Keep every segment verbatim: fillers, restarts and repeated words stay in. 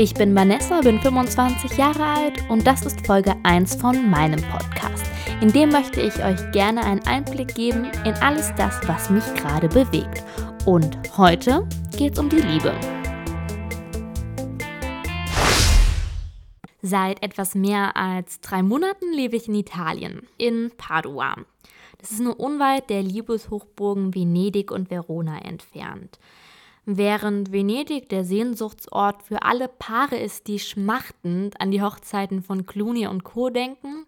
Ich bin Vanessa, bin fünfundzwanzig Jahre alt und das ist Folge eins von meinem Podcast. In dem möchte ich euch gerne einen Einblick geben in alles das, was mich gerade bewegt. Und heute geht's um die Liebe. Seit etwas mehr als drei Monaten lebe ich in Italien, in Padua. Das ist nur unweit der Liebeshochburgen Venedig und Verona entfernt. Während Venedig der Sehnsuchtsort für alle Paare ist, die schmachtend an die Hochzeiten von Cluny und Co. denken,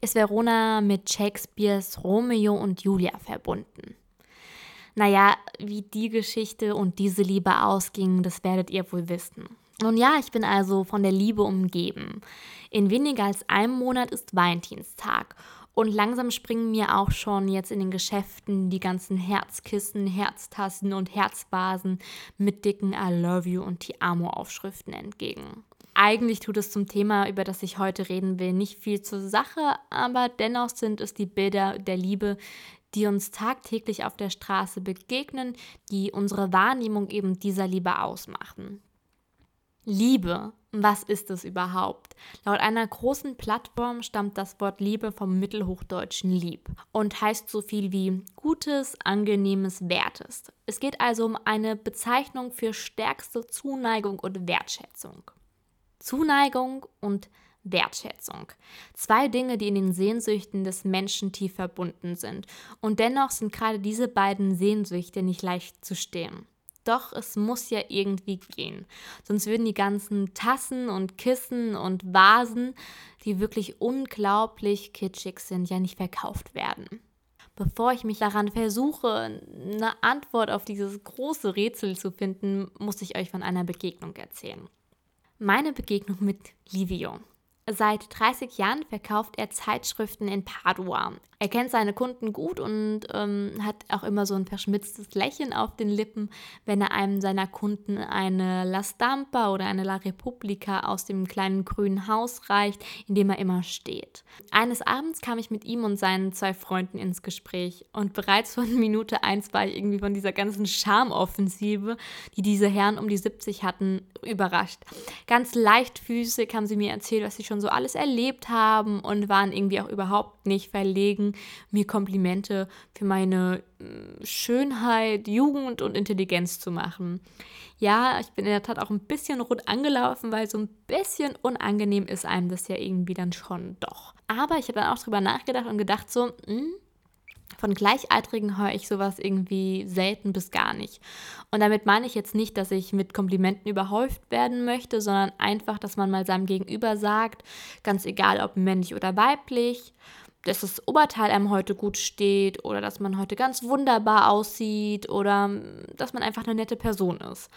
ist Verona mit Shakespeares Romeo und Julia verbunden. Naja, wie die Geschichte und diese Liebe ausgingen, das werdet ihr wohl wissen. Nun ja, ich bin also von der Liebe umgeben. In weniger als einem Monat ist Valentinstag und langsam springen mir auch schon jetzt in den Geschäften die ganzen Herzkissen, Herztassen und Herzvasen mit dicken I love you und Ti amo Aufschriften entgegen. Eigentlich tut es zum Thema, über das ich heute reden will, nicht viel zur Sache, aber dennoch sind es die Bilder der Liebe, die uns tagtäglich auf der Straße begegnen, die unsere Wahrnehmung eben dieser Liebe ausmachen. Liebe, was ist es überhaupt? Laut einer großen Plattform stammt das Wort Liebe vom mittelhochdeutschen lieb und heißt so viel wie Gutes, Angenehmes, Wertes. Es geht also um eine Bezeichnung für stärkste Zuneigung und Wertschätzung. Zuneigung und Wertschätzung. Zwei Dinge, die in den Sehnsüchten des Menschen tief verbunden sind. Und dennoch sind gerade diese beiden Sehnsüchte nicht leicht zu stillen. Doch es muss ja irgendwie gehen, sonst würden die ganzen Tassen und Kissen und Vasen, die wirklich unglaublich kitschig sind, ja nicht verkauft werden. Bevor ich mich daran versuche, eine Antwort auf dieses große Rätsel zu finden, muss ich euch von einer Begegnung erzählen. Meine Begegnung mit Livio. Seit dreißig Jahren verkauft er Zeitschriften in Padua. Er kennt seine Kunden gut und ähm, hat auch immer so ein verschmitztes Lächeln auf den Lippen, wenn er einem seiner Kunden eine La Stampa oder eine La Repubblica aus dem kleinen grünen Haus reicht, in dem er immer steht. Eines Abends kam ich mit ihm und seinen zwei Freunden ins Gespräch und bereits von Minute eins war ich irgendwie von dieser ganzen Charmeoffensive, die diese Herren um die siebzig hatten, überrascht. Ganz leichtfüßig haben sie mir erzählt, was sie schon so alles erlebt haben und waren irgendwie auch überhaupt nicht verlegen, mir Komplimente für meine Schönheit, Jugend und Intelligenz zu machen. Ja, ich bin in der Tat auch ein bisschen rot angelaufen, weil so ein bisschen unangenehm ist einem das ja irgendwie dann schon doch. Aber ich habe dann auch drüber nachgedacht und gedacht so, mh, von Gleichaltrigen höre ich sowas irgendwie selten bis gar nicht. Und damit meine ich jetzt nicht, dass ich mit Komplimenten überhäuft werden möchte, sondern einfach, dass man mal seinem Gegenüber sagt, ganz egal ob männlich oder weiblich, dass das Oberteil einem heute gut steht oder dass man heute ganz wunderbar aussieht oder dass man einfach eine nette Person ist.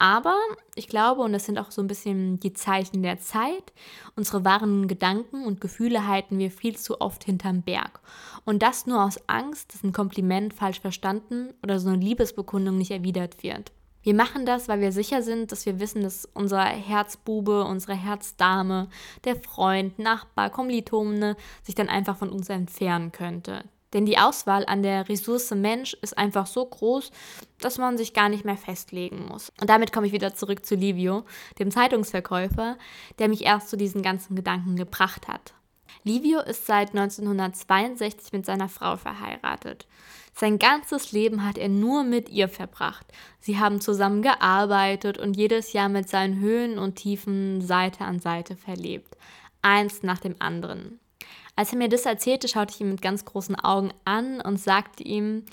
Aber ich glaube, und das sind auch so ein bisschen die Zeichen der Zeit, unsere wahren Gedanken und Gefühle halten wir viel zu oft hinterm Berg. Und das nur aus Angst, dass ein Kompliment falsch verstanden oder so eine Liebesbekundung nicht erwidert wird. Wir machen das, weil wir sicher sind, dass wir wissen, dass unser Herzbube, unsere Herzdame, der Freund, Nachbar, Kommilitone sich dann einfach von uns entfernen könnte. Denn die Auswahl an der Ressource Mensch ist einfach so groß, dass man sich gar nicht mehr festlegen muss. Und damit komme ich wieder zurück zu Livio, dem Zeitungsverkäufer, der mich erst zu diesen ganzen Gedanken gebracht hat. Livio ist seit neunzehnhundertzweiundsechzig mit seiner Frau verheiratet. Sein ganzes Leben hat er nur mit ihr verbracht. Sie haben zusammen gearbeitet und jedes Jahr mit seinen Höhen und Tiefen Seite an Seite verlebt. Eins nach dem anderen. Als er mir das erzählte, schaute ich ihn mit ganz großen Augen an und sagte ihm,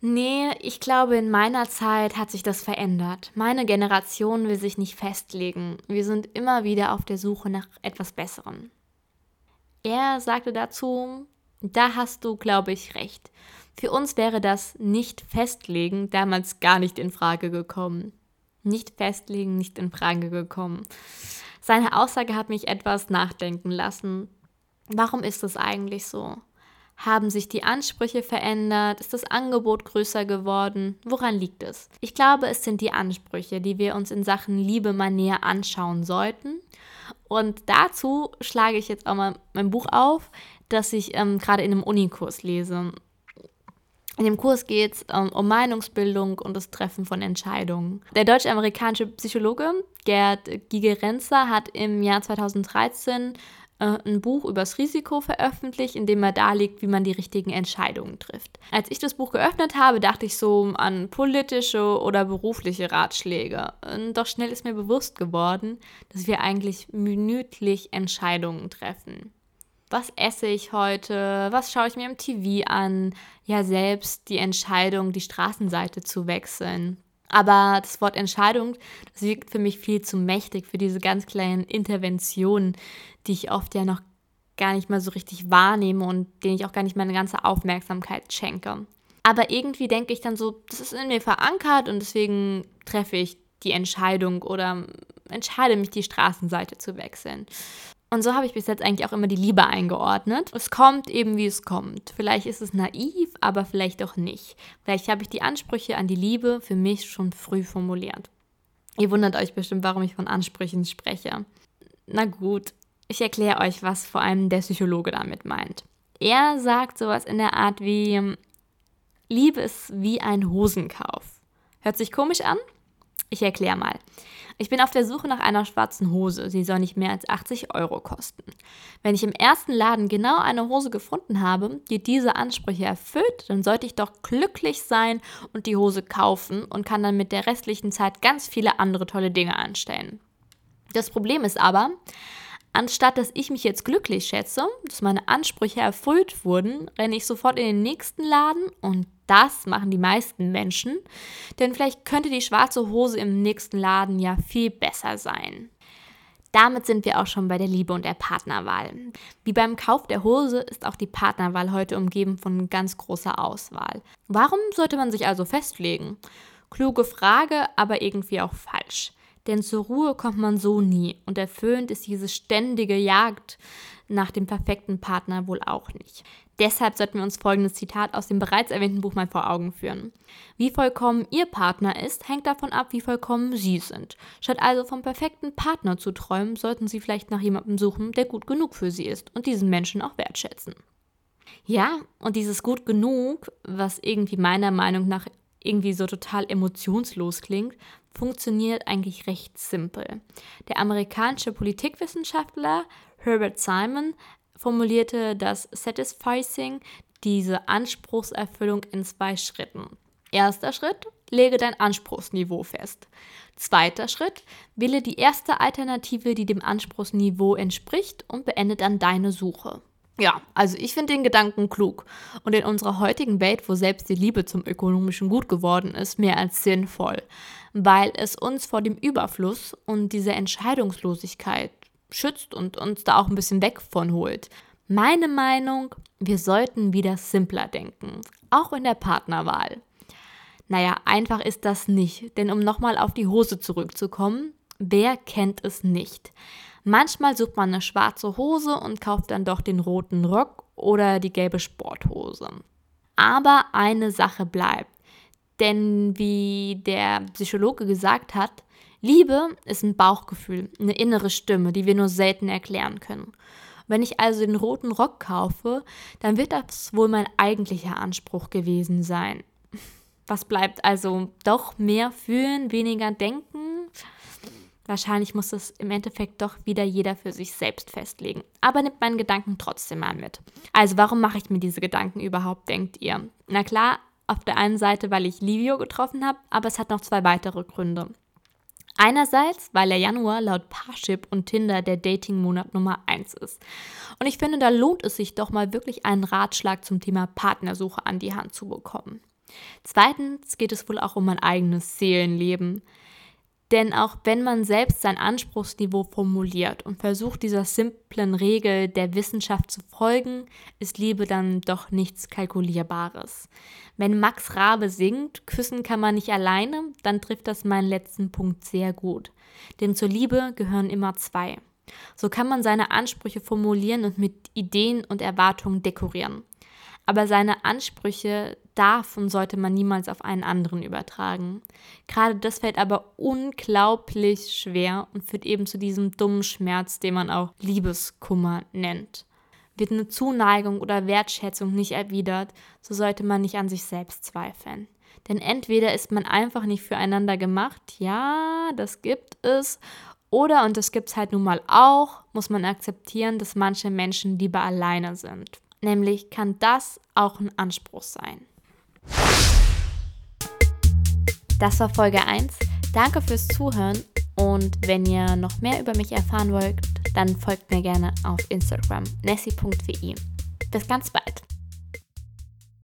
nee, ich glaube, in meiner Zeit hat sich das verändert. Meine Generation will sich nicht festlegen. Wir sind immer wieder auf der Suche nach etwas Besserem. Er sagte dazu, da hast du, glaube ich, recht. Für uns wäre das Nicht-Festlegen damals gar nicht in Frage gekommen. Nicht-Festlegen, nicht in Frage gekommen. Seine Aussage hat mich etwas nachdenken lassen. Warum ist das eigentlich so? Haben sich die Ansprüche verändert? Ist das Angebot größer geworden? Woran liegt es? Ich glaube, es sind die Ansprüche, die wir uns in Sachen Liebe mal näher anschauen sollten. Und dazu schlage ich jetzt auch mal mein Buch auf, das ich ähm, gerade in einem Unikurs lese. In dem Kurs geht es um, um Meinungsbildung und das Treffen von Entscheidungen. Der deutsch-amerikanische Psychologe Gerd Gigerenzer hat im Jahr zweitausenddreizehn äh, ein Buch übers Risiko veröffentlicht, in dem er darlegt, wie man die richtigen Entscheidungen trifft. Als ich das Buch geöffnet habe, dachte ich so an politische oder berufliche Ratschläge. Doch schnell ist mir bewusst geworden, dass wir eigentlich minütlich Entscheidungen treffen. Was esse ich heute? Was schaue ich mir im T V an? Ja, selbst die Entscheidung, die Straßenseite zu wechseln. Aber das Wort Entscheidung, das wirkt für mich viel zu mächtig für diese ganz kleinen Interventionen, die ich oft ja noch gar nicht mal so richtig wahrnehme und denen ich auch gar nicht meine ganze Aufmerksamkeit schenke. Aber irgendwie denke ich dann so, das ist in mir verankert und deswegen treffe ich die Entscheidung oder entscheide mich, die Straßenseite zu wechseln. Und so habe ich bis jetzt eigentlich auch immer die Liebe eingeordnet. Es kommt eben, wie es kommt. Vielleicht ist es naiv, aber vielleicht auch nicht. Vielleicht habe ich die Ansprüche an die Liebe für mich schon früh formuliert. Ihr wundert euch bestimmt, warum ich von Ansprüchen spreche. Na gut, ich erkläre euch, was vor allem der Psychologe damit meint. Er sagt sowas in der Art wie, Liebe ist wie ein Hosenkauf. Hört sich komisch an? Ich erkläre mal. Ich bin auf der Suche nach einer schwarzen Hose. Sie soll nicht mehr als achtzig Euro kosten. Wenn ich im ersten Laden genau eine Hose gefunden habe, die diese Ansprüche erfüllt, dann sollte ich doch glücklich sein und die Hose kaufen und kann dann mit der restlichen Zeit ganz viele andere tolle Dinge anstellen. Das Problem ist aber, anstatt dass ich mich jetzt glücklich schätze, dass meine Ansprüche erfüllt wurden, renne ich sofort in den nächsten Laden und das machen die meisten Menschen, denn vielleicht könnte die schwarze Hose im nächsten Laden ja viel besser sein. Damit sind wir auch schon bei der Liebe und der Partnerwahl. Wie beim Kauf der Hose ist auch die Partnerwahl heute umgeben von ganz großer Auswahl. Warum sollte man sich also festlegen? Kluge Frage, aber irgendwie auch falsch. Denn zur Ruhe kommt man so nie und erfüllend ist diese ständige Jagd nach dem perfekten Partner wohl auch nicht. Deshalb sollten wir uns folgendes Zitat aus dem bereits erwähnten Buch mal vor Augen führen. Wie vollkommen ihr Partner ist, hängt davon ab, wie vollkommen sie sind. Statt also vom perfekten Partner zu träumen, sollten sie vielleicht nach jemandem suchen, der gut genug für sie ist und diesen Menschen auch wertschätzen. Ja, und dieses gut genug, was irgendwie meiner Meinung nach irgendwie so total emotionslos klingt, funktioniert eigentlich recht simpel. Der amerikanische Politikwissenschaftler Herbert Simon formulierte das Satisficing, diese Anspruchserfüllung in zwei Schritten. Erster Schritt, lege dein Anspruchsniveau fest. Zweiter Schritt, wähle die erste Alternative, die dem Anspruchsniveau entspricht und beende dann deine Suche. Ja, also ich finde den Gedanken klug und in unserer heutigen Welt, wo selbst die Liebe zum ökonomischen Gut geworden ist, mehr als sinnvoll, weil es uns vor dem Überfluss und dieser Entscheidungslosigkeit schützt und uns da auch ein bisschen weg von holt. Meine Meinung, wir sollten wieder simpler denken, auch in der Partnerwahl. Naja, einfach ist das nicht, denn um nochmal auf die Hose zurückzukommen, wer kennt es nicht? Manchmal sucht man eine schwarze Hose und kauft dann doch den roten Rock oder die gelbe Sporthose. Aber eine Sache bleibt, denn wie der Psychologe gesagt hat, Liebe ist ein Bauchgefühl, eine innere Stimme, die wir nur selten erklären können. Wenn ich also den roten Rock kaufe, dann wird das wohl mein eigentlicher Anspruch gewesen sein. Was bleibt also? Doch mehr fühlen, weniger denken? Wahrscheinlich muss das im Endeffekt doch wieder jeder für sich selbst festlegen. Aber nimmt meinen Gedanken trotzdem mal mit. Also warum mache ich mir diese Gedanken überhaupt, denkt ihr? Na klar, auf der einen Seite, weil ich Livio getroffen habe, aber es hat noch zwei weitere Gründe. Einerseits, weil der Januar laut Parship und Tinder der Dating-Monat Nummer eins ist. Und ich finde, da lohnt es sich doch mal wirklich einen Ratschlag zum Thema Partnersuche an die Hand zu bekommen. Zweitens geht es wohl auch um mein eigenes Seelenleben. Denn auch wenn man selbst sein Anspruchsniveau formuliert und versucht, dieser simplen Regel der Wissenschaft zu folgen, ist Liebe dann doch nichts Kalkulierbares. Wenn Max Raabe singt, küssen kann man nicht alleine, dann trifft das meinen letzten Punkt sehr gut. Denn zur Liebe gehören immer zwei. So kann man seine Ansprüche formulieren und mit Ideen und Erwartungen dekorieren. Aber seine Ansprüche darf und sollte man niemals auf einen anderen übertragen. Gerade das fällt aber unglaublich schwer und führt eben zu diesem dummen Schmerz, den man auch Liebeskummer nennt. Wird eine Zuneigung oder Wertschätzung nicht erwidert, so sollte man nicht an sich selbst zweifeln. Denn entweder ist man einfach nicht füreinander gemacht, ja, das gibt es, oder, und das gibt es halt nun mal auch, muss man akzeptieren, dass manche Menschen lieber alleine sind. Nämlich kann das auch ein Anspruch sein. Das war Folge eins. Danke fürs Zuhören und wenn ihr noch mehr über mich erfahren wollt, dann folgt mir gerne auf Instagram nessi punkt w i. Bis ganz bald!